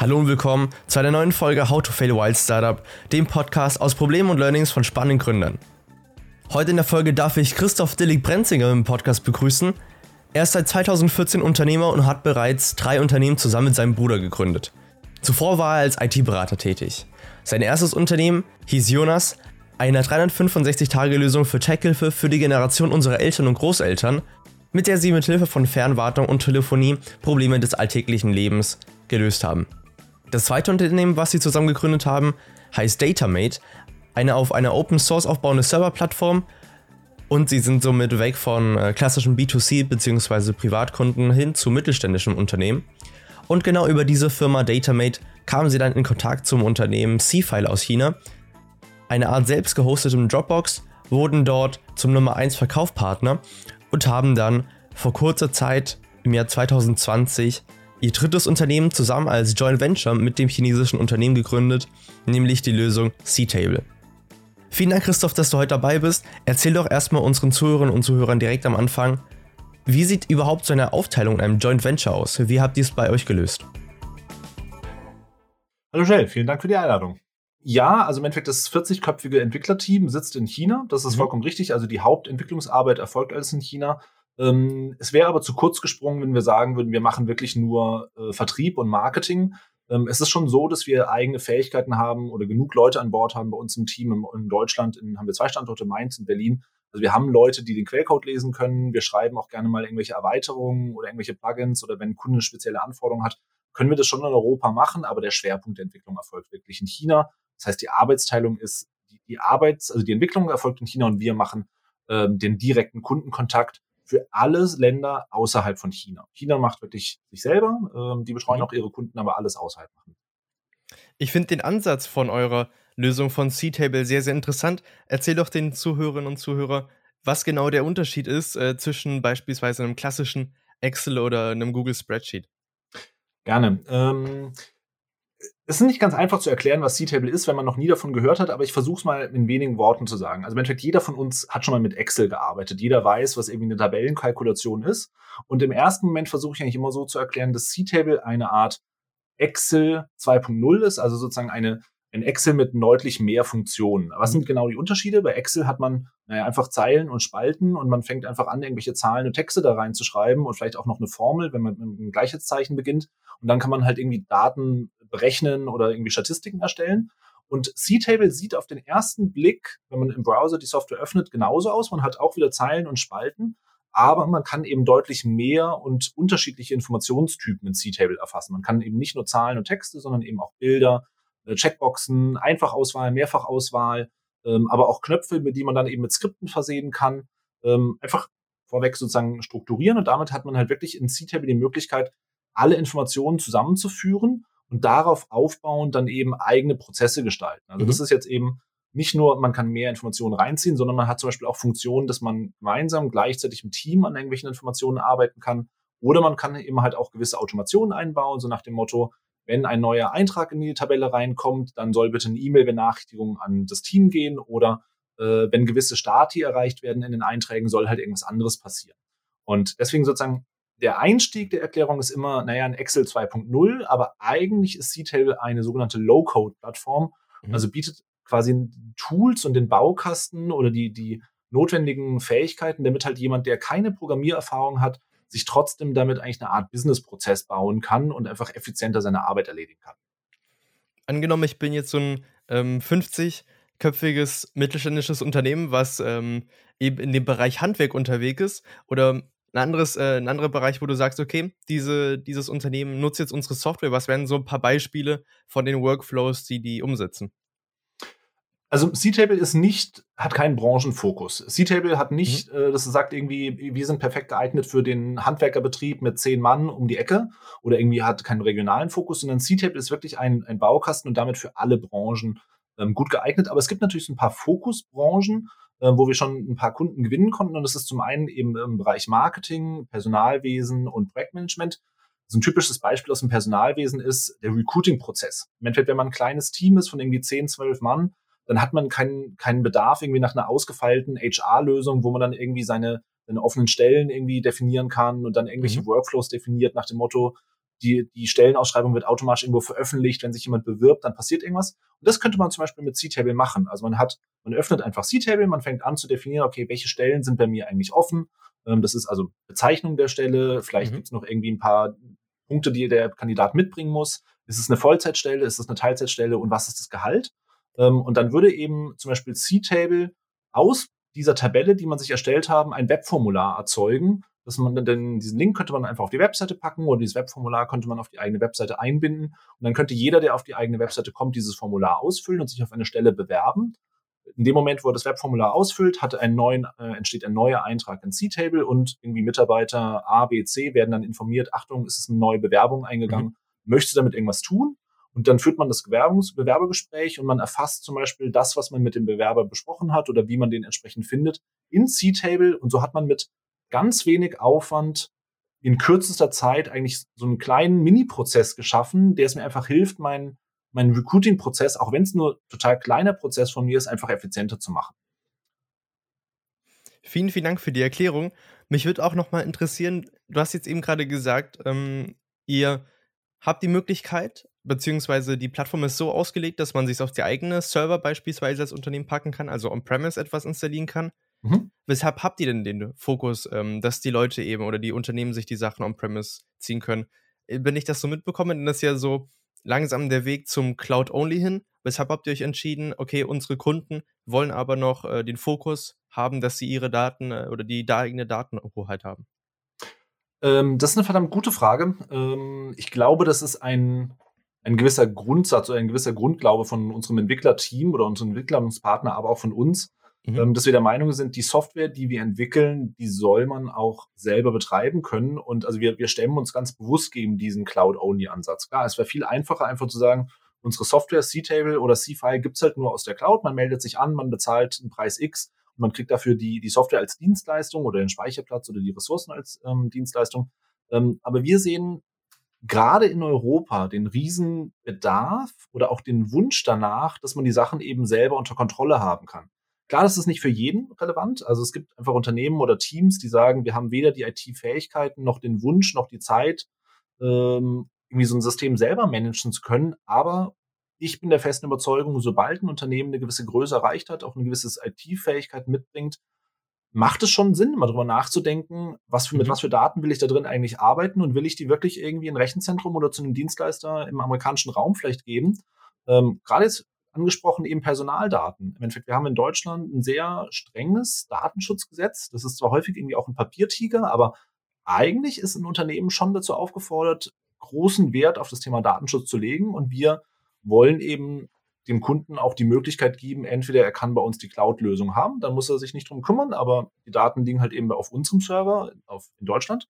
Hallo und willkommen zu einer neuen Folge How to Fail Wild Startup, dem Podcast aus Problemen und Learnings von spannenden Gründern. Heute in der Folge darf ich Christoph Dillig-Brenzinger im Podcast begrüßen. Er ist seit 2014 Unternehmer und hat bereits 3 Unternehmen zusammen mit seinem Bruder gegründet. Zuvor war er als IT-Berater tätig. Sein erstes Unternehmen hieß Jonas, eine 365-Tage-Lösung für Tech-Hilfe für die Generation unserer Eltern und Großeltern, mit der sie mithilfe von Fernwartung und Telefonie Probleme des alltäglichen Lebens gelöst haben. Das zweite Unternehmen, was sie zusammen gegründet haben, heißt Datamate, eine auf einer Open Source aufbauende Serverplattform, und sie sind somit weg von klassischen B2C bzw. Privatkunden hin zu mittelständischem Unternehmen. Und genau über diese Firma Datamate kamen sie dann in Kontakt zum Unternehmen Seafile aus China, eine Art selbst gehostetem Dropbox, wurden dort zum Nummer 1 Verkaufspartner und haben dann vor kurzer Zeit im Jahr 2020 ihr drittes Unternehmen zusammen als Joint Venture mit dem chinesischen Unternehmen gegründet, nämlich die Lösung SeaTable. Vielen Dank, Christoph, dass du heute dabei bist. Erzähl doch erstmal unseren Zuhörerinnen und Zuhörern direkt am Anfang, wie sieht überhaupt so eine Aufteilung in einem Joint Venture aus? Wie habt ihr es bei euch gelöst? Hallo Jill, vielen Dank für die Einladung. Ja, also im Endeffekt das 40-köpfige Entwicklerteam sitzt in China. Das ist vollkommen richtig. Also die Hauptentwicklungsarbeit erfolgt alles in China. Es wäre aber zu kurz gesprungen, wenn wir sagen würden, wir machen wirklich nur Vertrieb und Marketing. Es ist schon so, dass wir eigene Fähigkeiten haben oder genug Leute an Bord haben bei uns im Team. In Deutschland haben wir 2 Standorte, Mainz und Berlin. Also wir haben Leute, die den Quellcode lesen können. Wir schreiben auch gerne mal irgendwelche Erweiterungen oder irgendwelche Plugins, oder wenn ein Kunde spezielle Anforderungen hat, können wir das schon in Europa machen. Aber der Schwerpunkt der Entwicklung erfolgt wirklich in China. Das heißt, die Arbeitsteilung ist, die Entwicklung erfolgt in China und wir machen den direkten Kundenkontakt für alle Länder außerhalb von China. China macht wirklich sich selber, die betreuen auch ihre Kunden, aber alles außerhalb machen. Ich finde den Ansatz von eurer Lösung von SeaTable sehr, sehr interessant. Erzähl doch den Zuhörerinnen und Zuhörern, was genau der Unterschied ist zwischen beispielsweise einem klassischen Excel oder einem Google Spreadsheet. Gerne. Es ist nicht ganz einfach zu erklären, was SeaTable ist, wenn man noch nie davon gehört hat, aber ich versuche es mal in wenigen Worten zu sagen. Also im Endeffekt, jeder von uns hat schon mal mit Excel gearbeitet. Jeder weiß, was irgendwie eine Tabellenkalkulation ist. Und im ersten Moment versuche ich eigentlich immer so zu erklären, dass SeaTable eine Art Excel 2.0 ist, also sozusagen ein Excel mit deutlich mehr Funktionen. Was sind genau die Unterschiede? Bei Excel hat man einfach Zeilen und Spalten und man fängt einfach an, irgendwelche Zahlen und Texte da reinzuschreiben und vielleicht auch noch eine Formel, wenn man mit einem Gleichheitszeichen beginnt. Und dann kann man halt irgendwie Daten berechnen oder irgendwie Statistiken erstellen. Und SeaTable sieht auf den ersten Blick, wenn man im Browser die Software öffnet, genauso aus. Man hat auch wieder Zeilen und Spalten, aber man kann eben deutlich mehr und unterschiedliche Informationstypen in SeaTable erfassen. Man kann eben nicht nur Zahlen und Texte, sondern eben auch Bilder, Checkboxen, Einfachauswahl, Mehrfachauswahl, aber auch Knöpfe, mit die man dann eben mit Skripten versehen kann. Einfach vorweg sozusagen strukturieren, und damit hat man halt wirklich in SeaTable die Möglichkeit, alle Informationen zusammenzuführen und darauf aufbauend dann eben eigene Prozesse gestalten. Also das ist jetzt eben nicht nur, man kann mehr Informationen reinziehen, sondern man hat zum Beispiel auch Funktionen, dass man gemeinsam gleichzeitig im Team an irgendwelchen Informationen arbeiten kann, oder man kann eben halt auch gewisse Automationen einbauen, so nach dem Motto, wenn ein neuer Eintrag in die Tabelle reinkommt, dann soll bitte eine E-Mail-Benachrichtigung an das Team gehen, oder wenn gewisse Stati erreicht werden in den Einträgen, soll halt irgendwas anderes passieren. Und deswegen sozusagen der Einstieg der Erklärung ist immer, ein Excel 2.0, aber eigentlich ist SeaTable eine sogenannte Low-Code-Plattform, also bietet quasi Tools und den Baukasten oder die notwendigen Fähigkeiten, damit halt jemand, der keine Programmiererfahrung hat, sich trotzdem damit eigentlich eine Art Business-Prozess bauen kann und einfach effizienter seine Arbeit erledigen kann. Angenommen, ich bin jetzt so ein 50-köpfiges mittelständisches Unternehmen, was eben in dem Bereich Handwerk unterwegs ist, oder ein anderer Bereich, wo du sagst, okay, dieses Unternehmen nutzt jetzt unsere Software. Was wären so ein paar Beispiele von den Workflows, die umsetzen? Also SeaTable hat keinen Branchenfokus. SeaTable hat nicht, dass es sagt irgendwie, wir sind perfekt geeignet für den Handwerkerbetrieb mit 10 Mann um die Ecke, oder irgendwie hat keinen regionalen Fokus, sondern SeaTable ist wirklich ein Baukasten und damit für alle Branchen gut geeignet. Aber es gibt natürlich so ein paar Fokusbranchen, wo wir schon ein paar Kunden gewinnen konnten, und das ist zum einen eben im Bereich Marketing, Personalwesen und Projektmanagement. So ein typisches Beispiel aus dem Personalwesen ist der Recruiting-Prozess. Im Endeffekt, wenn man ein kleines Team ist von irgendwie 10, 12 Mann, dann hat man keinen Bedarf irgendwie nach einer ausgefeilten HR-Lösung, wo man dann irgendwie seine offenen Stellen irgendwie definieren kann und dann irgendwelche Workflows definiert nach dem Motto, die Stellenausschreibung wird automatisch irgendwo veröffentlicht, wenn sich jemand bewirbt, dann passiert irgendwas. Und das könnte man zum Beispiel mit SeaTable machen. Also man öffnet einfach SeaTable, man fängt an zu definieren, okay, welche Stellen sind bei mir eigentlich offen? Das ist also Bezeichnung der Stelle, vielleicht gibt es noch irgendwie ein paar Punkte, die der Kandidat mitbringen muss. Ist es eine Vollzeitstelle, ist es eine Teilzeitstelle und was ist das Gehalt? Und dann würde eben zum Beispiel SeaTable aus dieser Tabelle, die man sich erstellt haben, ein Webformular erzeugen, dass man dann diesen Link könnte man einfach auf die Webseite packen oder dieses Webformular könnte man auf die eigene Webseite einbinden und dann könnte jeder, der auf die eigene Webseite kommt, dieses Formular ausfüllen und sich auf eine Stelle bewerben. In dem Moment, wo er das Webformular ausfüllt, entsteht ein neuer Eintrag in SeaTable und irgendwie Mitarbeiter A, B, C werden dann informiert, Achtung, es ist eine neue Bewerbung eingegangen, möchtest du damit irgendwas tun? Und dann führt man das Bewerbergespräch und man erfasst zum Beispiel das, was man mit dem Bewerber besprochen hat oder wie man den entsprechend findet, in SeaTable und so hat man mit ganz wenig Aufwand in kürzester Zeit eigentlich so einen kleinen Mini-Prozess geschaffen, der es mir einfach hilft, meinen Recruiting-Prozess, auch wenn es nur total kleiner Prozess von mir ist, einfach effizienter zu machen. Vielen, vielen Dank für die Erklärung. Mich würde auch nochmal interessieren, du hast jetzt eben gerade gesagt, ihr habt die Möglichkeit, beziehungsweise die Plattform ist so ausgelegt, dass man sich auf die eigene Server beispielsweise als Unternehmen packen kann, also on-premise etwas installieren kann. Weshalb habt ihr denn den Fokus, dass die Leute eben oder die Unternehmen sich die Sachen on-premise ziehen können? Wenn ich das so mitbekomme, dann ist ja so langsam der Weg zum Cloud-Only hin. Weshalb habt ihr euch entschieden, okay, unsere Kunden wollen aber noch den Fokus haben, dass sie ihre Daten oder die eigene Datenhoheit haben? Das ist eine verdammt gute Frage. Ich glaube, das ist ein gewisser Grundsatz oder ein gewisser Grundglaube von unserem Entwicklerteam oder unseren Entwicklungspartner, aber auch von uns, dass wir der Meinung sind, die Software, die wir entwickeln, die soll man auch selber betreiben können. Und also wir stemmen uns ganz bewusst gegen diesen Cloud-Only-Ansatz. Klar, es wäre viel einfacher, einfach zu sagen, unsere Software, SeaTable oder Seafile, gibt es halt nur aus der Cloud. Man meldet sich an, man bezahlt einen Preis X und man kriegt dafür die Software als Dienstleistung oder den Speicherplatz oder die Ressourcen als Dienstleistung. Aber wir sehen gerade in Europa den riesen Bedarf oder auch den Wunsch danach, dass man die Sachen eben selber unter Kontrolle haben kann. Klar, das ist nicht für jeden relevant. Also es gibt einfach Unternehmen oder Teams, die sagen, wir haben weder die IT-Fähigkeiten noch den Wunsch noch die Zeit, irgendwie so ein System selber managen zu können. Aber ich bin der festen Überzeugung, sobald ein Unternehmen eine gewisse Größe erreicht hat, auch eine gewisse IT-Fähigkeit mitbringt, macht es schon Sinn, mal drüber nachzudenken, mit was für Daten will ich da drin eigentlich arbeiten und will ich die wirklich irgendwie in ein Rechenzentrum oder zu einem Dienstleister im amerikanischen Raum vielleicht geben? Gerade jetzt angesprochen eben Personaldaten. Im Endeffekt, wir haben in Deutschland ein sehr strenges Datenschutzgesetz. Das ist zwar häufig irgendwie auch ein Papiertiger, aber eigentlich ist ein Unternehmen schon dazu aufgefordert, großen Wert auf das Thema Datenschutz zu legen. Und wir wollen eben dem Kunden auch die Möglichkeit geben, entweder er kann bei uns die Cloud-Lösung haben, dann muss er sich nicht drum kümmern, aber die Daten liegen halt eben auf unserem Server in Deutschland.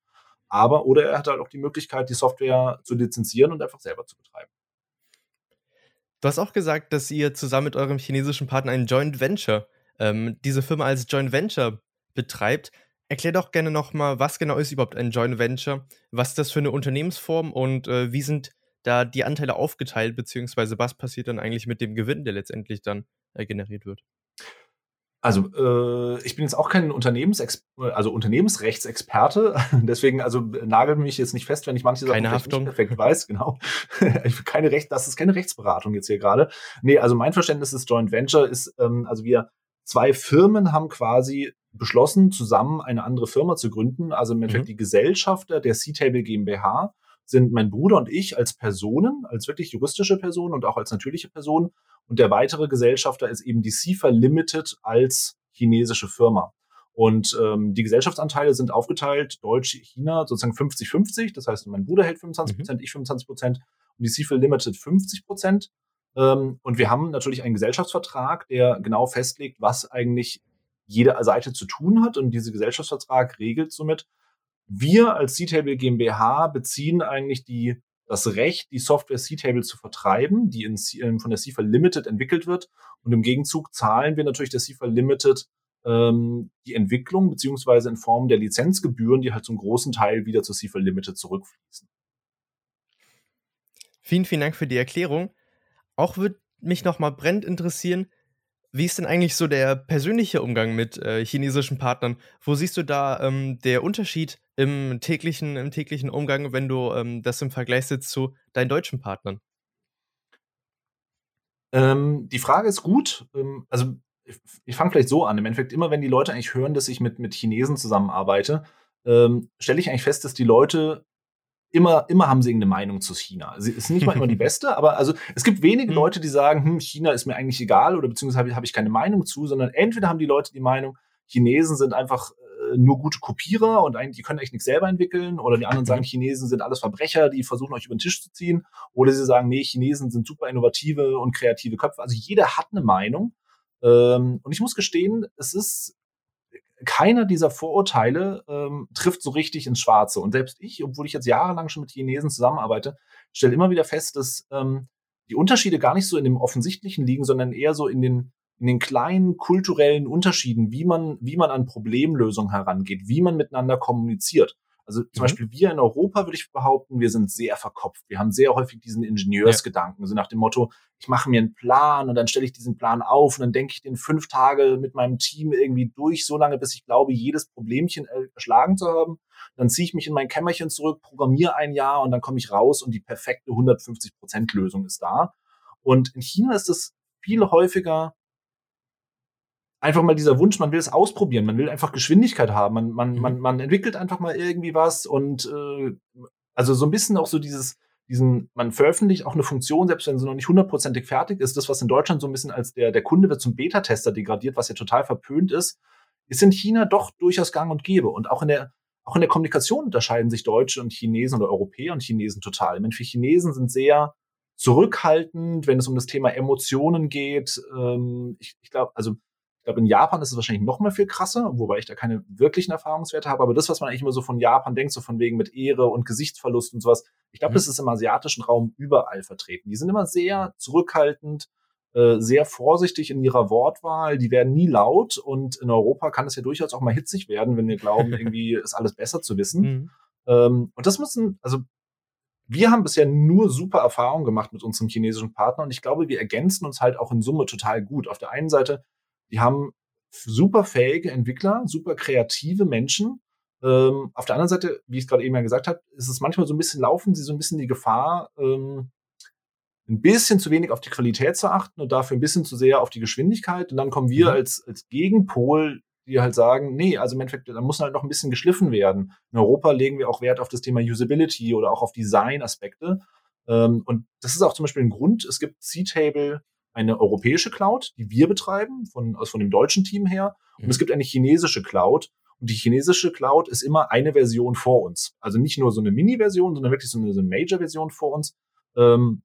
Oder er hat halt auch die Möglichkeit, die Software zu lizenzieren und einfach selber zu betreiben. Du hast auch gesagt, dass ihr zusammen mit eurem chinesischen Partner ein Joint Venture, diese Firma als Joint Venture betreibt. Erklär doch gerne nochmal, was genau ist überhaupt ein Joint Venture, was ist das für eine Unternehmensform und wie sind da die Anteile aufgeteilt, beziehungsweise was passiert dann eigentlich mit dem Gewinn, der letztendlich dann generiert wird? Also ich bin jetzt auch kein Unternehmensrechtsexperte, deswegen also nagelt mich jetzt nicht fest, wenn ich manche Sachen nicht perfekt weiß, genau. Das ist keine Rechtsberatung jetzt hier gerade. Nee, also mein Verständnis ist, Joint Venture ist, also zwei Firmen haben quasi beschlossen, zusammen eine andere Firma zu gründen. Also im Endeffekt die Gesellschafter der SeaTable GmbH sind mein Bruder und ich als Personen, als wirklich juristische Personen und auch als natürliche Personen. Und der weitere Gesellschafter ist eben die CIFA Limited als chinesische Firma. Und die Gesellschaftsanteile sind aufgeteilt, Deutsch, China, sozusagen 50-50. Das heißt, mein Bruder hält 25%, ich 25% und die CIFA Limited 50%. Und wir haben natürlich einen Gesellschaftsvertrag, der genau festlegt, was eigentlich jede Seite zu tun hat. Und dieser Gesellschaftsvertrag regelt somit, wir als SeaTable GmbH beziehen eigentlich das Recht, die Software SeaTable zu vertreiben, die von der CIFA Limited entwickelt wird. Und im Gegenzug zahlen wir natürlich der CIFA Limited die Entwicklung beziehungsweise in Form der Lizenzgebühren, die halt zum großen Teil wieder zur CIFA Limited zurückfließen. Vielen, vielen Dank für die Erklärung. Auch würde mich nochmal brennend interessieren, Wie ist denn eigentlich so der persönliche Umgang mit chinesischen Partnern? Wo siehst du da der Unterschied im täglichen Umgang, wenn du das im Vergleich sitzt zu deinen deutschen Partnern? Die Frage ist gut. Also ich fange vielleicht so an. Im Endeffekt, immer wenn die Leute eigentlich hören, dass ich mit Chinesen zusammenarbeite, stelle ich eigentlich fest, dass die Leute immer haben sie irgendeine Meinung zu China. Sie ist nicht mal immer die beste, aber also es gibt wenige Leute, die sagen, China ist mir eigentlich egal oder beziehungsweise habe ich keine Meinung zu, sondern entweder haben die Leute die Meinung, Chinesen sind einfach nur gute Kopierer und eigentlich, die können echt nichts selber entwickeln, oder die anderen sagen, Chinesen sind alles Verbrecher, die versuchen euch über den Tisch zu ziehen, oder sie sagen, nee, Chinesen sind super innovative und kreative Köpfe. Also jeder hat eine Meinung, und ich muss gestehen, es ist keiner dieser Vorurteile trifft so richtig ins Schwarze. Und selbst ich, obwohl ich jetzt jahrelang schon mit Chinesen zusammenarbeite, stelle immer wieder fest, dass die Unterschiede gar nicht so in dem Offensichtlichen liegen, sondern eher so in den kleinen kulturellen Unterschieden, wie man an Problemlösungen herangeht, wie man miteinander kommuniziert. Also zum Beispiel wir in Europa, würde ich behaupten, wir sind sehr verkopft. Wir haben sehr häufig diesen Ingenieursgedanken, so nach dem Motto, ich mache mir einen Plan und dann stelle ich diesen Plan auf und dann denke ich den 5 Tage mit meinem Team irgendwie durch, so lange, bis ich glaube, jedes Problemchen erschlagen zu haben. Dann ziehe ich mich in mein Kämmerchen zurück, programmiere ein Jahr und dann komme ich raus und die perfekte 150%-Lösung ist da. Und in China ist das viel häufiger einfach mal dieser Wunsch, man will es ausprobieren, man will einfach Geschwindigkeit haben, man entwickelt einfach mal irgendwie was und also so ein bisschen auch so man veröffentlicht auch eine Funktion, selbst wenn sie noch nicht 100%ig fertig ist, das, was in Deutschland so ein bisschen als der Kunde wird zum Beta-Tester degradiert, was ja total verpönt ist, ist in China doch durchaus gang und gäbe. Und auch in der Kommunikation unterscheiden sich Deutsche und Chinesen oder Europäer und Chinesen total. Menschen, Chinesen sind sehr zurückhaltend, wenn es um das Thema Emotionen geht. Ich glaube, in Japan ist es wahrscheinlich noch mal viel krasser, wobei ich da keine wirklichen Erfahrungswerte habe. Aber das, was man eigentlich immer so von Japan denkt, so von wegen mit Ehre und Gesichtsverlust und sowas, ich glaube, das ist im asiatischen Raum überall vertreten. Die sind immer sehr zurückhaltend, sehr vorsichtig in ihrer Wortwahl. Die werden nie laut. Und in Europa kann es ja durchaus auch mal hitzig werden, wenn wir glauben, irgendwie ist alles besser zu wissen. Und das wir haben bisher nur super Erfahrungen gemacht mit unserem chinesischen Partner. Und ich glaube, wir ergänzen uns halt auch in Summe total gut. Auf der einen Seite, die haben super fähige Entwickler, super kreative Menschen. Auf der anderen Seite, wie ich es gerade eben ja gesagt habe, ist es manchmal so ein bisschen, laufen sie so ein bisschen die Gefahr, ein bisschen zu wenig auf die Qualität zu achten und dafür ein bisschen zu sehr auf die Geschwindigkeit. Und dann kommen wir als Gegenpol, die halt sagen, nee, also im Endeffekt, da muss halt noch ein bisschen geschliffen werden. In Europa legen wir auch Wert auf das Thema Usability oder auch auf Design-Aspekte. Und das ist auch zum Beispiel ein Grund, es gibt SeaTable, eine europäische Cloud, die wir betreiben, von dem deutschen Team her. Und es gibt eine chinesische Cloud. Und die chinesische Cloud ist immer eine Version vor uns. Also nicht nur so eine Mini-Version, sondern wirklich so eine Major-Version vor uns. Weil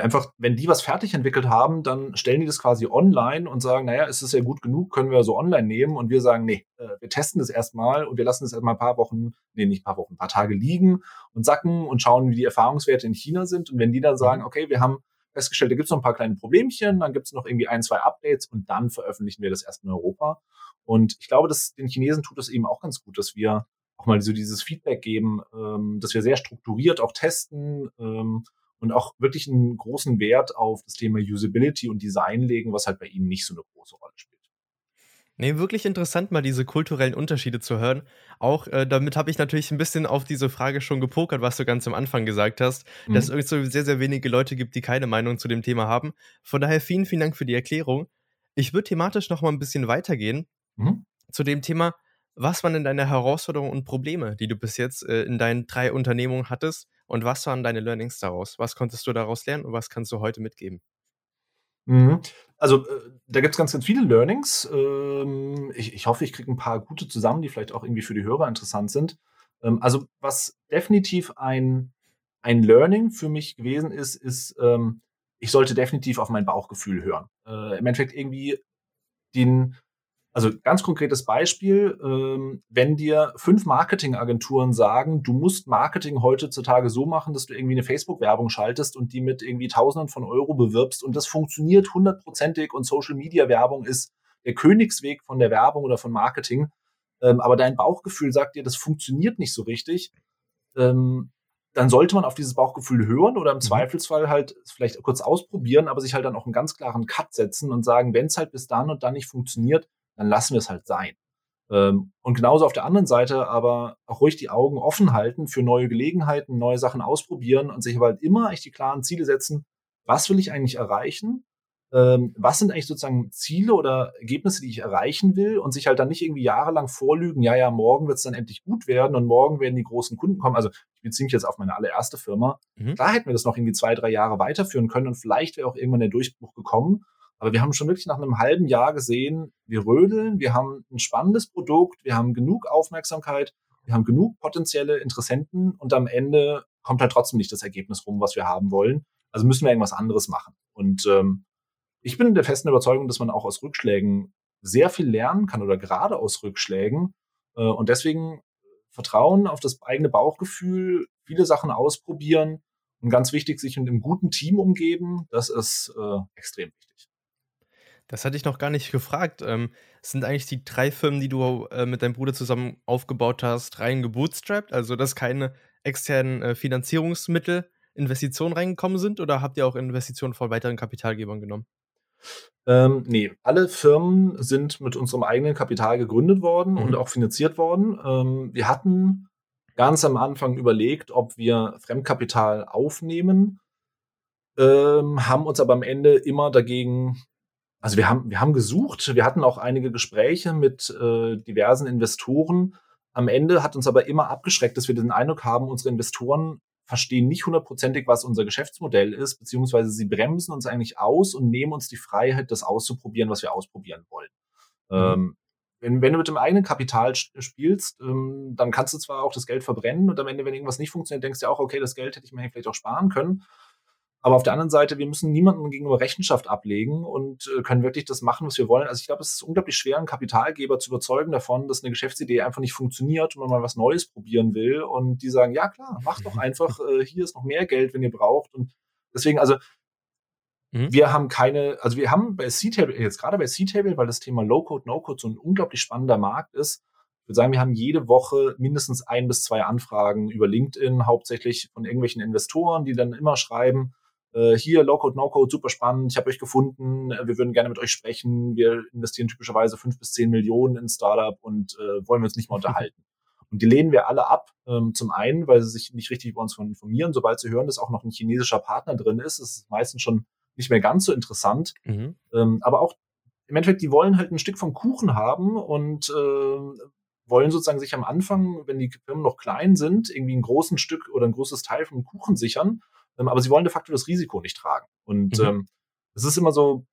einfach, wenn die was fertig entwickelt haben, dann stellen die das quasi online und sagen, naja, ist das ja gut genug, können wir so online nehmen. Und wir sagen, nee, wir testen das erstmal und wir lassen das erstmal ein paar Tage liegen und sacken und schauen, wie die Erfahrungswerte in China sind. Und wenn die dann sagen, okay, wir haben festgestellt, da gibt es noch ein paar kleine Problemchen, dann gibt es noch irgendwie 1, 2 Updates und dann veröffentlichen wir das erst in Europa. Und ich glaube, dass den Chinesen tut das eben auch ganz gut, dass wir auch mal so dieses Feedback geben, dass wir sehr strukturiert auch testen und auch wirklich einen großen Wert auf das Thema Usability und Design legen, was halt bei ihnen nicht so eine große Rolle spielt. Nee, wirklich interessant, mal diese kulturellen Unterschiede zu hören. Auch damit habe ich natürlich ein bisschen auf diese Frage schon gepokert, was du ganz am Anfang gesagt hast, dass es so sehr, sehr wenige Leute gibt, die keine Meinung zu dem Thema haben. Von daher vielen, vielen Dank für die Erklärung. Ich würde thematisch noch mal ein bisschen weitergehen zu dem Thema, was waren denn deine Herausforderungen und Probleme, die du bis jetzt in deinen 3 Unternehmungen hattest, und was waren deine Learnings daraus? Was konntest du daraus lernen und was kannst du heute mitgeben? Also da gibt es ganz, ganz viele Learnings. Ich hoffe, ich kriege ein paar gute zusammen, die vielleicht auch irgendwie für die Hörer interessant sind. Also was definitiv ein Learning für mich gewesen ist, ich sollte definitiv auf mein Bauchgefühl hören. Im Endeffekt irgendwie also ganz konkretes Beispiel, wenn dir 5 Marketingagenturen sagen, du musst Marketing heutzutage so machen, dass du irgendwie eine Facebook-Werbung schaltest und die mit irgendwie Tausenden von Euro bewirbst und das funktioniert 100%ig und Social-Media-Werbung ist der Königsweg von der Werbung oder von Marketing, aber dein Bauchgefühl sagt dir, das funktioniert nicht so richtig, dann sollte man auf dieses Bauchgefühl hören oder im Zweifelsfall halt vielleicht kurz ausprobieren, aber sich halt dann auch einen ganz klaren Cut setzen und sagen, wenn es halt bis dann und dann nicht funktioniert, dann lassen wir es halt sein. Und genauso auf der anderen Seite aber auch ruhig die Augen offen halten für neue Gelegenheiten, neue Sachen ausprobieren und sich aber halt immer echt die klaren Ziele setzen, was will ich eigentlich erreichen, was sind eigentlich sozusagen Ziele oder Ergebnisse, die ich erreichen will und sich halt dann nicht irgendwie jahrelang vorlügen, ja, morgen wird es dann endlich gut werden und morgen werden die großen Kunden kommen. Also ich beziehe mich jetzt auf meine allererste Firma. Klar hätten wir das noch irgendwie 2-3 Jahre weiterführen können und vielleicht wäre auch irgendwann der Durchbruch gekommen. Aber wir haben schon wirklich nach einem halben Jahr gesehen, wir rödeln, wir haben ein spannendes Produkt, wir haben genug Aufmerksamkeit, wir haben genug potenzielle Interessenten und am Ende kommt halt trotzdem nicht das Ergebnis rum, was wir haben wollen. Also müssen wir irgendwas anderes machen. Und ich bin der festen Überzeugung, dass man auch aus Rückschlägen sehr viel lernen kann oder gerade aus Rückschlägen. Und deswegen Vertrauen auf das eigene Bauchgefühl, viele Sachen ausprobieren und ganz wichtig, sich mit einem guten Team umgeben, das ist extrem wichtig. Das hatte ich noch gar nicht gefragt. Es sind eigentlich die 3 Firmen, die du mit deinem Bruder zusammen aufgebaut hast, rein gebootstrapped, also dass keine externen Finanzierungsmittel, Investitionen reingekommen sind oder habt ihr auch Investitionen von weiteren Kapitalgebern genommen? Nee, alle Firmen sind mit unserem eigenen Kapital gegründet worden und auch finanziert worden. Wir hatten ganz am Anfang überlegt, ob wir Fremdkapital aufnehmen, haben uns aber am Ende immer dagegen. Also wir haben gesucht, wir hatten auch einige Gespräche mit diversen Investoren. Am Ende hat uns aber immer abgeschreckt, dass wir den Eindruck haben, unsere Investoren verstehen nicht 100%ig, was unser Geschäftsmodell ist, beziehungsweise sie bremsen uns eigentlich aus und nehmen uns die Freiheit, das auszuprobieren, was wir ausprobieren wollen. Wenn du mit dem eigenen Kapital spielst, dann kannst du zwar auch das Geld verbrennen und am Ende, wenn irgendwas nicht funktioniert, denkst du auch, okay, das Geld hätte ich mir vielleicht auch sparen können. Aber auf der anderen Seite, wir müssen niemandem gegenüber Rechenschaft ablegen und können wirklich das machen, was wir wollen. Also ich glaube, es ist unglaublich schwer, einen Kapitalgeber zu überzeugen davon, dass eine Geschäftsidee einfach nicht funktioniert und man mal was Neues probieren will. Und die sagen, ja klar, macht doch einfach, hier ist noch mehr Geld, wenn ihr braucht. Und deswegen, also wir haben bei SeaTable, jetzt gerade bei SeaTable, weil das Thema Low-Code, No-Code so ein unglaublich spannender Markt ist, ich würde sagen, wir haben jede Woche mindestens 1 bis 2 Anfragen über LinkedIn, hauptsächlich von irgendwelchen Investoren, die dann immer schreiben, hier, Low-Code, No-Code, super spannend, ich habe euch gefunden, wir würden gerne mit euch sprechen, wir investieren typischerweise 5 bis 10 Millionen in Startup und wollen wir uns nicht mal unterhalten. Und die lehnen wir alle ab, zum einen, weil sie sich nicht richtig über uns informieren, sobald sie hören, dass auch noch ein chinesischer Partner drin ist, das ist meistens schon nicht mehr ganz so interessant, aber auch im Endeffekt, die wollen halt ein Stück vom Kuchen haben und wollen sozusagen sich am Anfang, wenn die Firmen noch klein sind, irgendwie ein großes Stück oder ein großes Teil vom Kuchen sichern, aber sie wollen de facto das Risiko nicht tragen. Und es ist immer so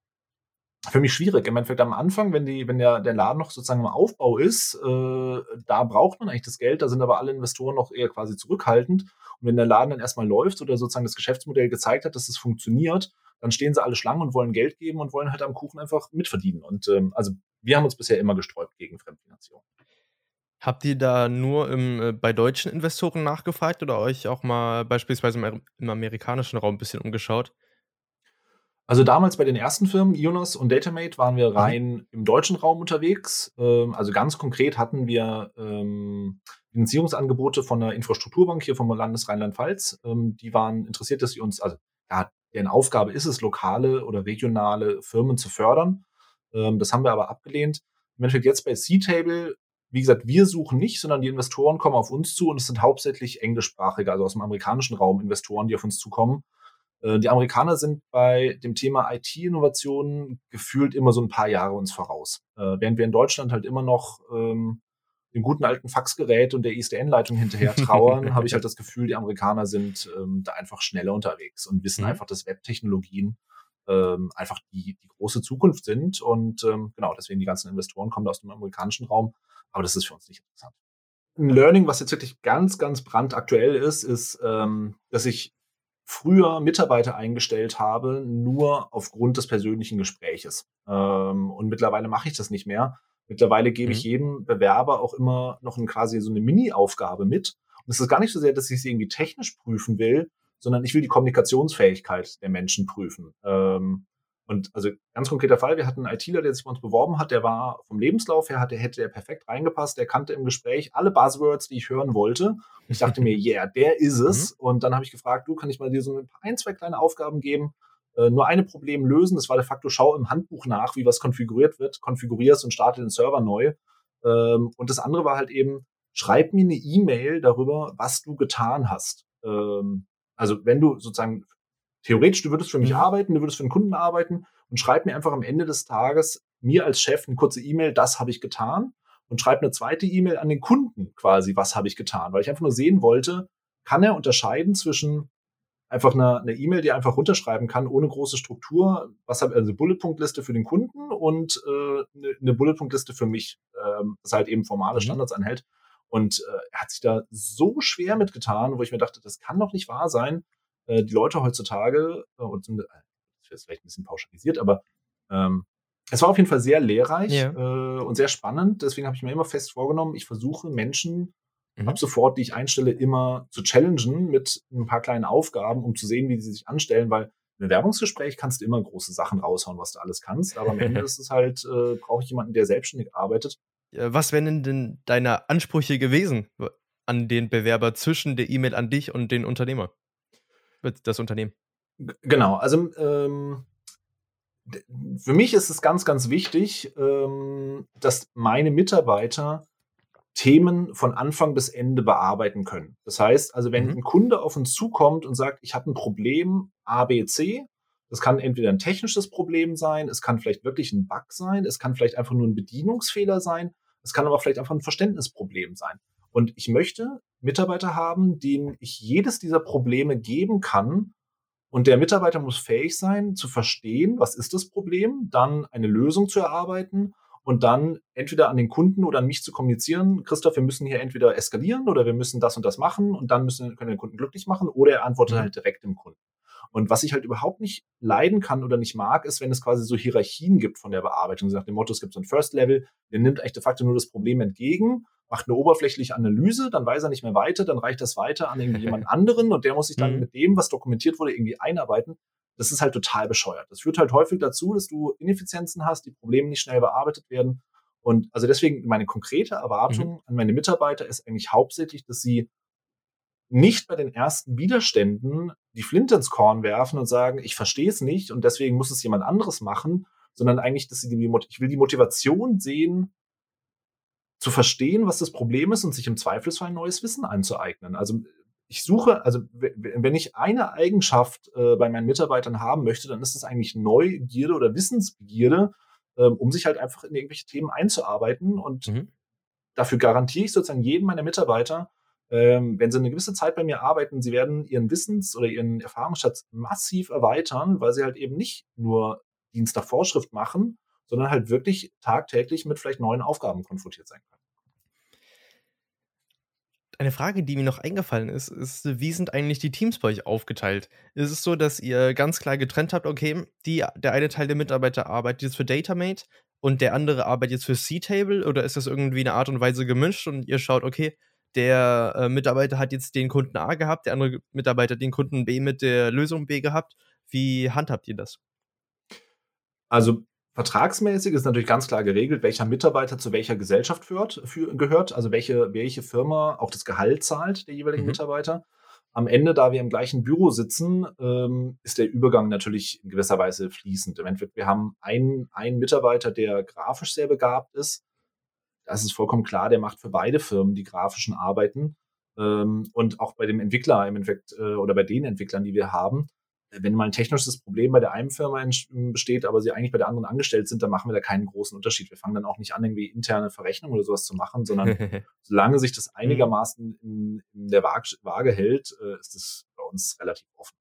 für mich schwierig. Im Endeffekt am Anfang, wenn der Laden noch sozusagen im Aufbau ist, da braucht man eigentlich das Geld, da sind aber alle Investoren noch eher quasi zurückhaltend. Und wenn der Laden dann erstmal läuft oder sozusagen das Geschäftsmodell gezeigt hat, dass es funktioniert, dann stehen sie alle Schlangen und wollen Geld geben und wollen halt am Kuchen einfach mitverdienen. Und also wir haben uns bisher immer gesträubt gegen Fremdfinanzierung. Habt ihr da nur bei deutschen Investoren nachgefragt oder euch auch mal beispielsweise im amerikanischen Raum ein bisschen umgeschaut? Also damals bei den ersten Firmen, Jonas und Datamate, waren wir rein im deutschen Raum unterwegs. Also ganz konkret hatten wir Finanzierungsangebote von einer Infrastrukturbank hier vom Landes Rheinland-Pfalz. Die waren interessiert, dass sie uns, also ja, deren Aufgabe ist es, lokale oder regionale Firmen zu fördern. Das haben wir aber abgelehnt. Im Endeffekt jetzt bei SeaTable, wie gesagt, wir suchen nicht, sondern die Investoren kommen auf uns zu und es sind hauptsächlich englischsprachige, also aus dem amerikanischen Raum Investoren, die auf uns zukommen. Die Amerikaner sind bei dem Thema IT-Innovationen gefühlt immer so ein paar Jahre uns voraus. Während wir in Deutschland halt immer noch dem guten alten Faxgerät und der ISDN-Leitung hinterher trauern, habe ich halt das Gefühl, die Amerikaner sind da einfach schneller unterwegs und wissen einfach, dass Web-Technologien einfach die große Zukunft sind. Und genau, deswegen die ganzen Investoren kommen aus dem amerikanischen Raum. Aber das ist für uns nicht interessant. Ein Learning, was jetzt wirklich ganz, ganz brandaktuell ist, ist, dass ich früher Mitarbeiter eingestellt habe, nur aufgrund des persönlichen Gespräches. Und mittlerweile mache ich das nicht mehr. Mittlerweile gebe ich jedem Bewerber auch immer noch quasi so eine Mini-Aufgabe mit. Und es ist gar nicht so sehr, dass ich sie irgendwie technisch prüfen will, sondern ich will die Kommunikationsfähigkeit der Menschen prüfen. Und also ganz konkreter Fall, wir hatten einen ITler, der sich bei uns beworben hat, der war vom Lebenslauf her, hätte er perfekt reingepasst, der kannte im Gespräch alle Buzzwords, die ich hören wollte. Ich dachte mir, yeah, der ist es. Und dann habe ich gefragt, du, kann ich mal dir so ein, zwei kleine Aufgaben geben, nur ein Problem lösen. Das war de facto, schau im Handbuch nach, wie was konfiguriert wird, konfigurierst und starte den Server neu. Und das andere war halt eben, schreib mir eine E-Mail darüber, was du getan hast. Also wenn du sozusagen theoretisch, du würdest für mich arbeiten, du würdest für einen Kunden arbeiten und schreib mir einfach am Ende des Tages, mir als Chef, eine kurze E-Mail, das habe ich getan, und schreib eine zweite E-Mail an den Kunden quasi, was habe ich getan, weil ich einfach nur sehen wollte, kann er unterscheiden zwischen einfach einer E-Mail, die er einfach runterschreiben kann, ohne große Struktur, was habe ich, also eine Bulletpunktliste für den Kunden und eine Bulletpunktliste für mich, das halt eben formale Standards anhält. Und er hat sich da so schwer mitgetan, wo ich mir dachte, das kann doch nicht wahr sein. Die Leute heutzutage, und das ist vielleicht ein bisschen pauschalisiert, aber es war auf jeden Fall sehr lehrreich und sehr spannend. Deswegen habe ich mir immer fest vorgenommen, ich versuche Menschen ab sofort, die ich einstelle, immer zu challengen mit ein paar kleinen Aufgaben, um zu sehen, wie sie sich anstellen, weil im Bewerbungsgespräch kannst du immer große Sachen raushauen, was du alles kannst, aber am Ende ist es halt, brauche ich jemanden, der selbstständig arbeitet. Was wären denn deine Ansprüche gewesen an den Bewerber zwischen der E-Mail an dich und den Unternehmer? Das Unternehmen. Genau, also für mich ist es ganz, ganz wichtig, dass meine Mitarbeiter Themen von Anfang bis Ende bearbeiten können. Das heißt, also wenn ein Kunde auf uns zukommt und sagt, ich habe ein Problem A, B, C, das kann entweder ein technisches Problem sein, es kann vielleicht wirklich ein Bug sein, es kann vielleicht einfach nur ein Bedienungsfehler sein, es kann aber vielleicht einfach ein Verständnisproblem sein. Und ich möchte Mitarbeiter haben, denen ich jedes dieser Probleme geben kann. Und der Mitarbeiter muss fähig sein, zu verstehen, was ist das Problem, dann eine Lösung zu erarbeiten und dann entweder an den Kunden oder an mich zu kommunizieren, Christoph, wir müssen hier entweder eskalieren oder wir müssen das und das machen und dann können wir den Kunden glücklich machen, oder er antwortet halt direkt dem Kunden. Und was ich halt überhaupt nicht leiden kann oder nicht mag, ist, wenn es quasi so Hierarchien gibt von der Bearbeitung. So nach dem Motto, es gibt so ein First Level, der nimmt eigentlich de facto nur das Problem entgegen, macht eine oberflächliche Analyse, dann weiß er nicht mehr weiter, dann reicht das weiter an irgendjemand anderen und der muss sich dann mit dem, was dokumentiert wurde, irgendwie einarbeiten. Das ist halt total bescheuert. Das führt halt häufig dazu, dass du Ineffizienzen hast, die Probleme nicht schnell bearbeitet werden. Und also deswegen meine konkrete Erwartung an meine Mitarbeiter ist eigentlich hauptsächlich, dass sie nicht bei den ersten Widerständen die Flinte ins Korn werfen und sagen, ich verstehe es nicht und deswegen muss es jemand anderes machen, sondern eigentlich, dass ich will die Motivation sehen, zu verstehen, was das Problem ist und sich im Zweifelsfall neues Wissen anzueignen. Also ich suche, also wenn ich eine Eigenschaft bei meinen Mitarbeitern haben möchte, dann ist es eigentlich Neugierde oder Wissensbegierde, um sich halt einfach in irgendwelche Themen einzuarbeiten. Und dafür garantiere ich sozusagen jedem meiner Mitarbeiter, wenn sie eine gewisse Zeit bei mir arbeiten, sie werden ihren Wissens- oder ihren Erfahrungsschatz massiv erweitern, weil sie halt eben nicht nur Dienst nach Vorschrift machen, sondern halt wirklich tagtäglich mit vielleicht neuen Aufgaben konfrontiert sein können. Eine Frage, die mir noch eingefallen ist, ist, wie sind eigentlich die Teams bei euch aufgeteilt? Ist es so, dass ihr ganz klar getrennt habt, okay, der eine Teil der Mitarbeiter arbeitet jetzt für Datamate und der andere arbeitet jetzt für SeaTable, oder ist das irgendwie eine Art und Weise gemischt und ihr schaut, okay, der Mitarbeiter hat jetzt den Kunden A gehabt, der andere Mitarbeiter den Kunden B mit der Lösung B gehabt. Wie handhabt ihr das? Also vertragsmäßig ist natürlich ganz klar geregelt, welcher Mitarbeiter zu welcher Gesellschaft gehört, also welche Firma auch das Gehalt zahlt der jeweiligen Mitarbeiter. Am Ende, da wir im gleichen Büro sitzen, ist der Übergang natürlich in gewisser Weise fließend. Im Endeffekt, wir haben einen Mitarbeiter, der grafisch sehr begabt ist. Das ist vollkommen klar, der macht für beide Firmen die grafischen Arbeiten. Und auch bei dem Entwickler im Endeffekt oder bei den Entwicklern, die wir haben, wenn mal ein technisches Problem bei der einen Firma besteht, aber sie eigentlich bei der anderen angestellt sind, dann machen wir da keinen großen Unterschied. Wir fangen dann auch nicht an, irgendwie interne Verrechnung oder sowas zu machen, sondern solange sich das einigermaßen in der Waage hält, ist das bei uns relativ offen.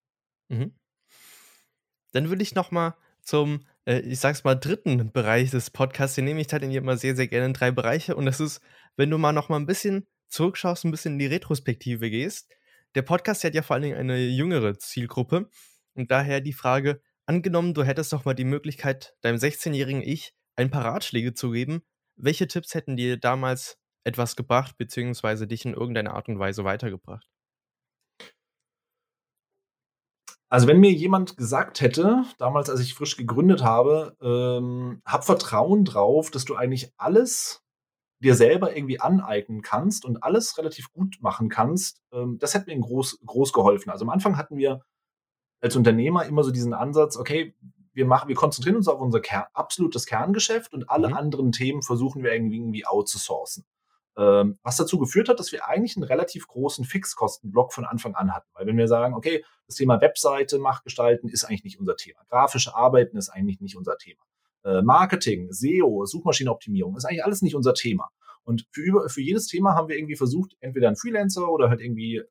Dann würde ich nochmal zum, ich sag's mal, dritten Bereich des Podcasts, den nehme ich halt immer sehr, sehr gerne in drei Bereiche, und das ist, wenn du mal noch mal ein bisschen zurückschaust, ein bisschen in die Retrospektive gehst. Der Podcast hat ja vor allen Dingen eine jüngere Zielgruppe, und daher die Frage, angenommen, du hättest doch mal die Möglichkeit, deinem 16-jährigen Ich ein paar Ratschläge zu geben, welche Tipps hätten dir damals etwas gebracht, beziehungsweise dich in irgendeiner Art und Weise weitergebracht? Also wenn mir jemand gesagt hätte, damals, als ich frisch gegründet habe, hab Vertrauen drauf, dass du eigentlich alles dir selber irgendwie aneignen kannst und alles relativ gut machen kannst, das hätte mir groß geholfen. Also am Anfang hatten wir als Unternehmer immer so diesen Ansatz, okay, wir konzentrieren uns auf unser absolutes Kerngeschäft und alle anderen Themen versuchen wir irgendwie outzusourcen. Was dazu geführt hat, dass wir eigentlich einen relativ großen Fixkostenblock von Anfang an hatten. Weil wenn wir sagen, okay, das Thema Webseite, Machtgestalten ist eigentlich nicht unser Thema. Grafische Arbeiten ist eigentlich nicht unser Thema. Marketing, SEO, Suchmaschinenoptimierung ist eigentlich alles nicht unser Thema. Und für jedes Thema haben wir irgendwie versucht, entweder einen Freelancer oder halt irgendwie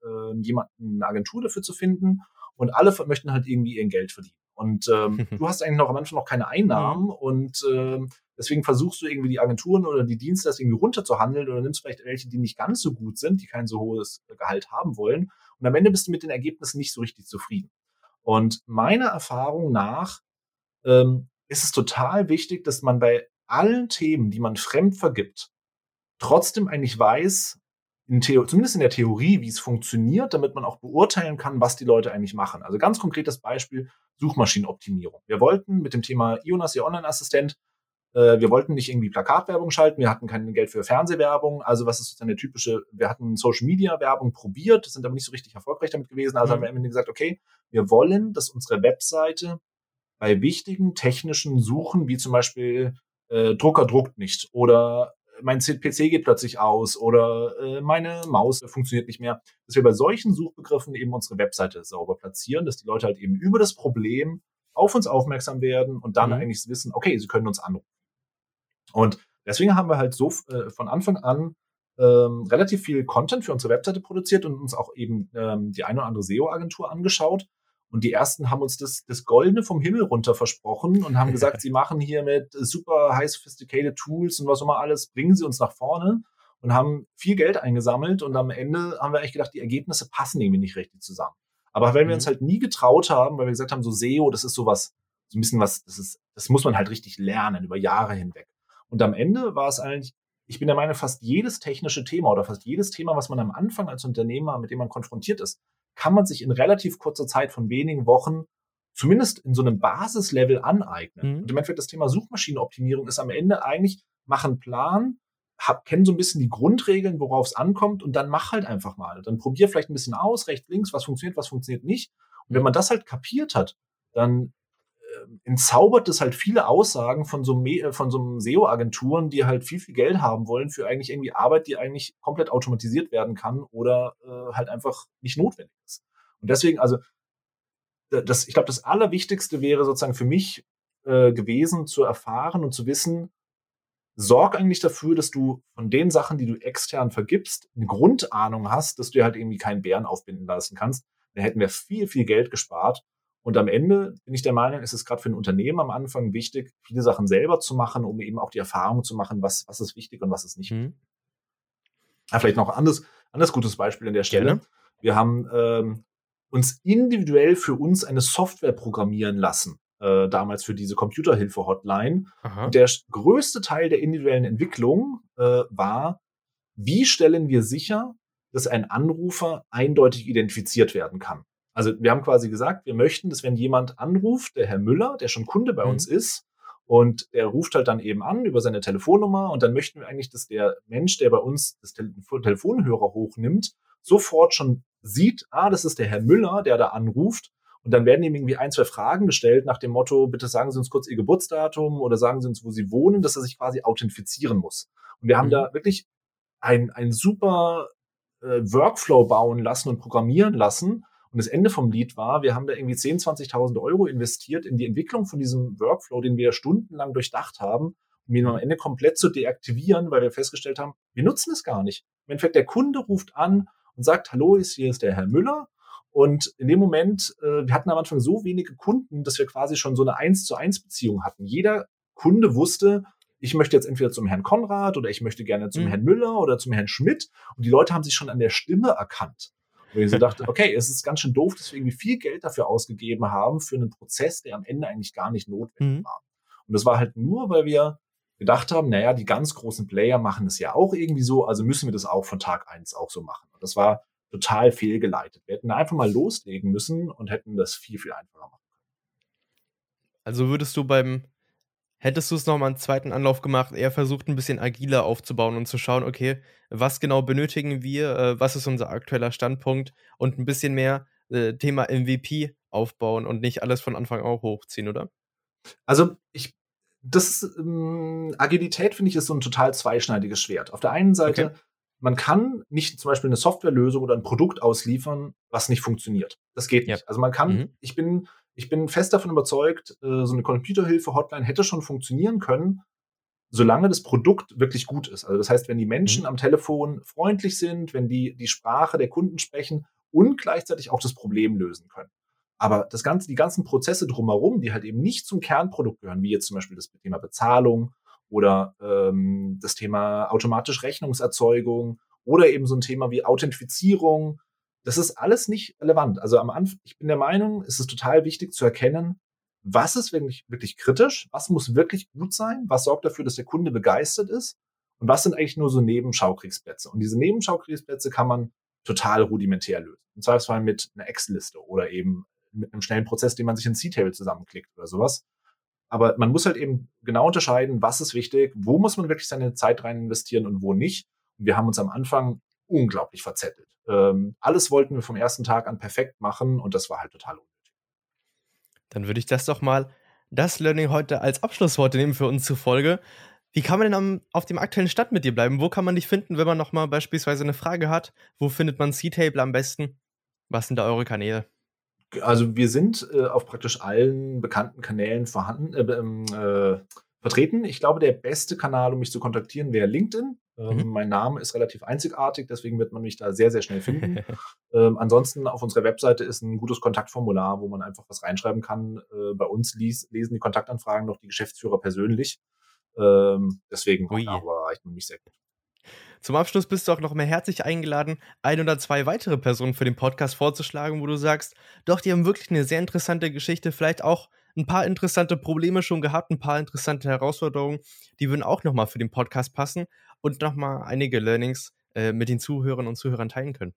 jemanden, eine Agentur dafür zu finden. Und alle möchten halt irgendwie ihr Geld verdienen. Und du hast eigentlich noch am Anfang noch keine Einnahmen und deswegen versuchst du irgendwie die Agenturen oder die Dienstleister irgendwie runterzuhandeln oder nimmst vielleicht welche, die nicht ganz so gut sind, die kein so hohes Gehalt haben wollen. Und am Ende bist du mit den Ergebnissen nicht so richtig zufrieden. Und meiner Erfahrung nach ist es total wichtig, dass man bei allen Themen, die man fremd vergibt, trotzdem eigentlich weiß, zumindest in der Theorie, wie es funktioniert, damit man auch beurteilen kann, was die Leute eigentlich machen. Also ganz konkretes Beispiel, Suchmaschinenoptimierung. Wir wollten mit dem Thema Jonas, ihr Online-Assistent, wir wollten nicht irgendwie Plakatwerbung schalten, wir hatten kein Geld für Fernsehwerbung, also was ist dann der typische, wir hatten Social-Media-Werbung probiert, sind aber nicht so richtig erfolgreich damit gewesen, also haben wir am Ende gesagt, okay, wir wollen, dass unsere Webseite bei wichtigen technischen Suchen, wie zum Beispiel Drucker druckt nicht oder mein PC geht plötzlich aus oder meine Maus funktioniert nicht mehr, dass wir bei solchen Suchbegriffen eben unsere Webseite sauber platzieren, dass die Leute halt eben über das Problem auf uns aufmerksam werden und dann eigentlich wissen, okay, sie können uns anrufen. Und deswegen haben wir halt so von Anfang an relativ viel Content für unsere Webseite produziert und uns auch eben die eine oder andere SEO-Agentur angeschaut. Und die ersten haben uns das Goldene vom Himmel runter versprochen und haben gesagt, sie machen hier mit super high sophisticated Tools und was auch immer alles, bringen sie uns nach vorne und haben viel Geld eingesammelt. Und am Ende haben wir eigentlich gedacht, die Ergebnisse passen irgendwie nicht richtig zusammen. Aber weil wir uns halt nie getraut haben, weil wir gesagt haben, so SEO, das ist sowas, so ein bisschen was, das muss man halt richtig lernen über Jahre hinweg. Und am Ende war es eigentlich, ich bin der Meinung, fast jedes technische Thema oder fast jedes Thema, was man am Anfang als Unternehmer, mit dem man konfrontiert ist, kann man sich in relativ kurzer Zeit von wenigen Wochen zumindest in so einem Basislevel aneignen. Und im Endeffekt das Thema Suchmaschinenoptimierung ist am Ende eigentlich, mach einen Plan, kenn so ein bisschen die Grundregeln, worauf es ankommt und dann mach halt einfach mal. Dann probier vielleicht ein bisschen aus, rechts, links, was funktioniert nicht. Und wenn man das halt kapiert hat, dann entzaubert es halt viele Aussagen von so einem SEO-Agenturen, die halt viel, viel Geld haben wollen für eigentlich irgendwie Arbeit, die eigentlich komplett automatisiert werden kann oder halt einfach nicht notwendig ist. Und deswegen, also ich glaube, das Allerwichtigste wäre sozusagen für mich gewesen, zu erfahren und zu wissen, sorg eigentlich dafür, dass du von den Sachen, die du extern vergibst, eine Grundahnung hast, dass du dir halt irgendwie keinen Bären aufbinden lassen kannst. Dann hätten wir viel, viel Geld gespart. Und am Ende bin ich der Meinung, ist es gerade für ein Unternehmen am Anfang wichtig, viele Sachen selber zu machen, um eben auch die Erfahrung zu machen, was ist wichtig und was ist nicht wichtig. Ja, vielleicht noch ein anderes gutes Beispiel an der Stelle. Gerne. Wir haben uns individuell für uns eine Software programmieren lassen, damals für diese Computerhilfe-Hotline. Und der größte Teil der individuellen Entwicklung war, wie stellen wir sicher, dass ein Anrufer eindeutig identifiziert werden kann. Also wir haben quasi gesagt, wir möchten, dass wenn jemand anruft, der Herr Müller, der schon Kunde bei uns ist, und der ruft halt dann eben an über seine Telefonnummer und dann möchten wir eigentlich, dass der Mensch, der bei uns das Telefonhörer hochnimmt, sofort schon sieht, das ist der Herr Müller, der da anruft, und dann werden ihm irgendwie 1, 2 Fragen gestellt nach dem Motto, bitte sagen Sie uns kurz Ihr Geburtsdatum oder sagen Sie uns, wo Sie wohnen, dass er sich quasi authentifizieren muss. Und wir haben da wirklich ein super Workflow bauen lassen und programmieren lassen. Und das Ende vom Lied war, wir haben da irgendwie 10.000, 20.000 Euro investiert in die Entwicklung von diesem Workflow, den wir stundenlang durchdacht haben, um ihn am Ende komplett zu deaktivieren, weil wir festgestellt haben, wir nutzen es gar nicht. Im Endeffekt, der Kunde ruft an und sagt, hallo, hier ist der Herr Müller. Und in dem Moment, wir hatten am Anfang so wenige Kunden, dass wir quasi schon so eine 1:1 Beziehung hatten. Jeder Kunde wusste, ich möchte jetzt entweder zum Herrn Konrad oder ich möchte gerne zum Herrn Müller oder zum Herrn Schmidt. Und die Leute haben sich schon an der Stimme erkannt. Wo ich so dachte, okay, es ist ganz schön doof, dass wir irgendwie viel Geld dafür ausgegeben haben für einen Prozess, der am Ende eigentlich gar nicht notwendig war. Und das war halt nur, weil wir gedacht haben, naja, die ganz großen Player machen das ja auch irgendwie so, also müssen wir das auch von Tag 1 auch so machen. Und das war total fehlgeleitet. Wir hätten einfach mal loslegen müssen und hätten das viel, viel einfacher machen können. Also hättest du es nochmal einen zweiten Anlauf gemacht, eher versucht, ein bisschen agiler aufzubauen und zu schauen, okay, was genau benötigen wir, was ist unser aktueller Standpunkt und ein bisschen mehr Thema MVP aufbauen und nicht alles von Anfang an hochziehen, oder? Also Agilität, finde ich, ist so ein total zweischneidiges Schwert. Auf der einen Seite, man kann nicht zum Beispiel eine Softwarelösung oder ein Produkt ausliefern, was nicht funktioniert. Das geht nicht. Also man kann, ich bin fest davon überzeugt, so eine Computerhilfe-Hotline hätte schon funktionieren können, solange das Produkt wirklich gut ist. Also das heißt, wenn die Menschen am Telefon freundlich sind, wenn die Sprache der Kunden sprechen und gleichzeitig auch das Problem lösen können. Aber die ganzen Prozesse drumherum, die halt eben nicht zum Kernprodukt gehören, wie jetzt zum Beispiel das Thema Bezahlung oder das Thema automatische Rechnungserzeugung oder eben so ein Thema wie Authentifizierung, das ist alles nicht relevant. Also am Anfang, ich bin der Meinung, es ist total wichtig zu erkennen, was ist wirklich, wirklich kritisch, was muss wirklich gut sein, was sorgt dafür, dass der Kunde begeistert ist und was sind eigentlich nur so Nebenschaukriegsplätze. Und diese Nebenschaukriegsplätze kann man total rudimentär lösen. Und zwar mit einer Excel-Liste oder eben mit einem schnellen Prozess, den man sich in SeaTable zusammenklickt oder sowas. Aber man muss halt eben genau unterscheiden, was ist wichtig, wo muss man wirklich seine Zeit rein investieren und wo nicht. Und wir haben uns am Anfang unglaublich verzettelt. Alles wollten wir vom ersten Tag an perfekt machen und das war halt total unnötig. Dann würde ich das doch mal, das Learning heute als Abschlusswort nehmen für uns zur Folge. Wie kann man denn auf dem aktuellen Stand mit dir bleiben? Wo kann man dich finden, wenn man nochmal beispielsweise eine Frage hat? Wo findet man SeaTable am besten? Was sind da eure Kanäle? Also wir sind auf praktisch allen bekannten Kanälen vertreten. Ich glaube, der beste Kanal, um mich zu kontaktieren, wäre LinkedIn. Mein Name ist relativ einzigartig, deswegen wird man mich da sehr, sehr schnell finden. Ansonsten auf unserer Webseite ist ein gutes Kontaktformular, wo man einfach was reinschreiben kann. Bei uns lesen die Kontaktanfragen noch die Geschäftsführer persönlich. Deswegen erreicht man mich sehr gut. Zum Abschluss bist du auch noch mehr herzlich eingeladen, 1 oder 2 weitere Personen für den Podcast vorzuschlagen, wo du sagst, doch, die haben wirklich eine sehr interessante Geschichte, vielleicht auch ein paar interessante Probleme schon gehabt, ein paar interessante Herausforderungen, die würden auch nochmal für den Podcast passen und nochmal einige Learnings mit den Zuhörern und Zuhörern teilen können.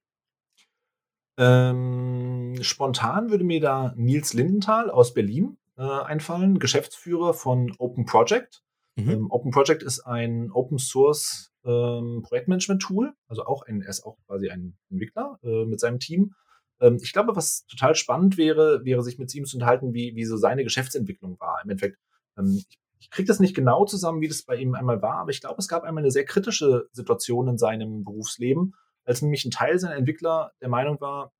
Spontan würde mir da Nils Lindenthal aus Berlin einfallen, Geschäftsführer von Open Project. Open Project ist ein Open Source Projektmanagement-Tool, also er ist auch quasi ein Entwickler mit seinem Team. Ich glaube, was total spannend wäre sich mit ihm zu unterhalten, wie so seine Geschäftsentwicklung war. Im Endeffekt, ich kriege das nicht genau zusammen, wie das bei ihm einmal war, aber ich glaube, es gab einmal eine sehr kritische Situation in seinem Berufsleben, als nämlich ein Teil seiner Entwickler der Meinung war,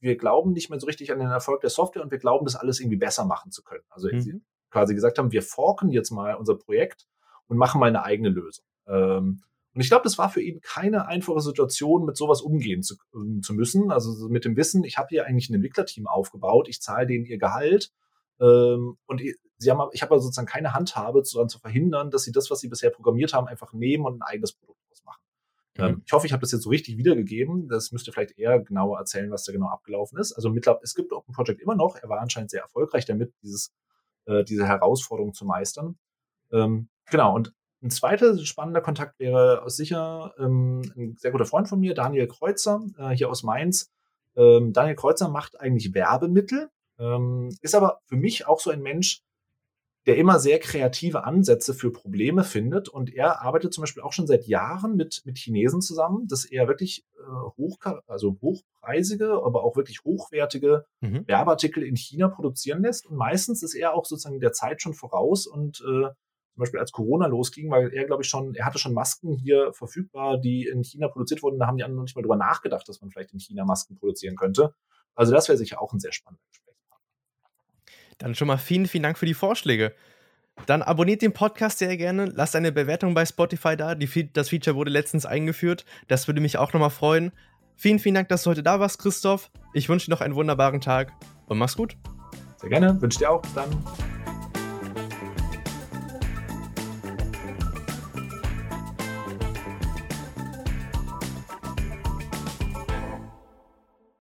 wir glauben nicht mehr so richtig an den Erfolg der Software und wir glauben, das alles irgendwie besser machen zu können. Also quasi gesagt haben, wir forken jetzt mal unser Projekt und machen mal eine eigene Lösung. Und ich glaube, das war für ihn keine einfache Situation, mit sowas umgehen zu müssen. Also mit dem Wissen, ich habe hier eigentlich ein Entwicklerteam aufgebaut, ich zahle denen ihr Gehalt und ich habe also sozusagen keine Handhabe, daran zu verhindern, dass sie das, was sie bisher programmiert haben, einfach nehmen und ein eigenes Produkt ausmachen. Ich hoffe, ich habe das jetzt so richtig wiedergegeben. Das müsste vielleicht eher genauer erzählen, was da genau abgelaufen ist. Also es gibt Open Project immer noch. Er war anscheinend sehr erfolgreich damit, diese Herausforderung zu meistern. Genau, und ein zweiter spannender Kontakt wäre sicher ein sehr guter Freund von mir, Daniel Kreuzer, hier aus Mainz. Daniel Kreuzer macht eigentlich Werbemittel, ist aber für mich auch so ein Mensch, der immer sehr kreative Ansätze für Probleme findet. Und er arbeitet zum Beispiel auch schon seit Jahren mit Chinesen zusammen, dass er wirklich hochpreisige, aber auch wirklich hochwertige Werbeartikel in China produzieren lässt. Und meistens ist er auch sozusagen der Zeit schon voraus. Und zum Beispiel als Corona losging, weil er hatte schon Masken hier verfügbar, die in China produziert wurden. Da haben die anderen noch nicht mal drüber nachgedacht, dass man vielleicht in China Masken produzieren könnte. Also das wäre sicher auch ein sehr spannendes Gespräch. Dann schon mal vielen, vielen Dank für die Vorschläge. Dann abonniert den Podcast sehr gerne, lasst eine Bewertung bei Spotify da. Das Feature wurde letztens eingeführt. Das würde mich auch nochmal freuen. Vielen, vielen Dank, dass du heute da warst, Christoph. Ich wünsche dir noch einen wunderbaren Tag und mach's gut. Sehr gerne, wünsche dir auch. Bis dann.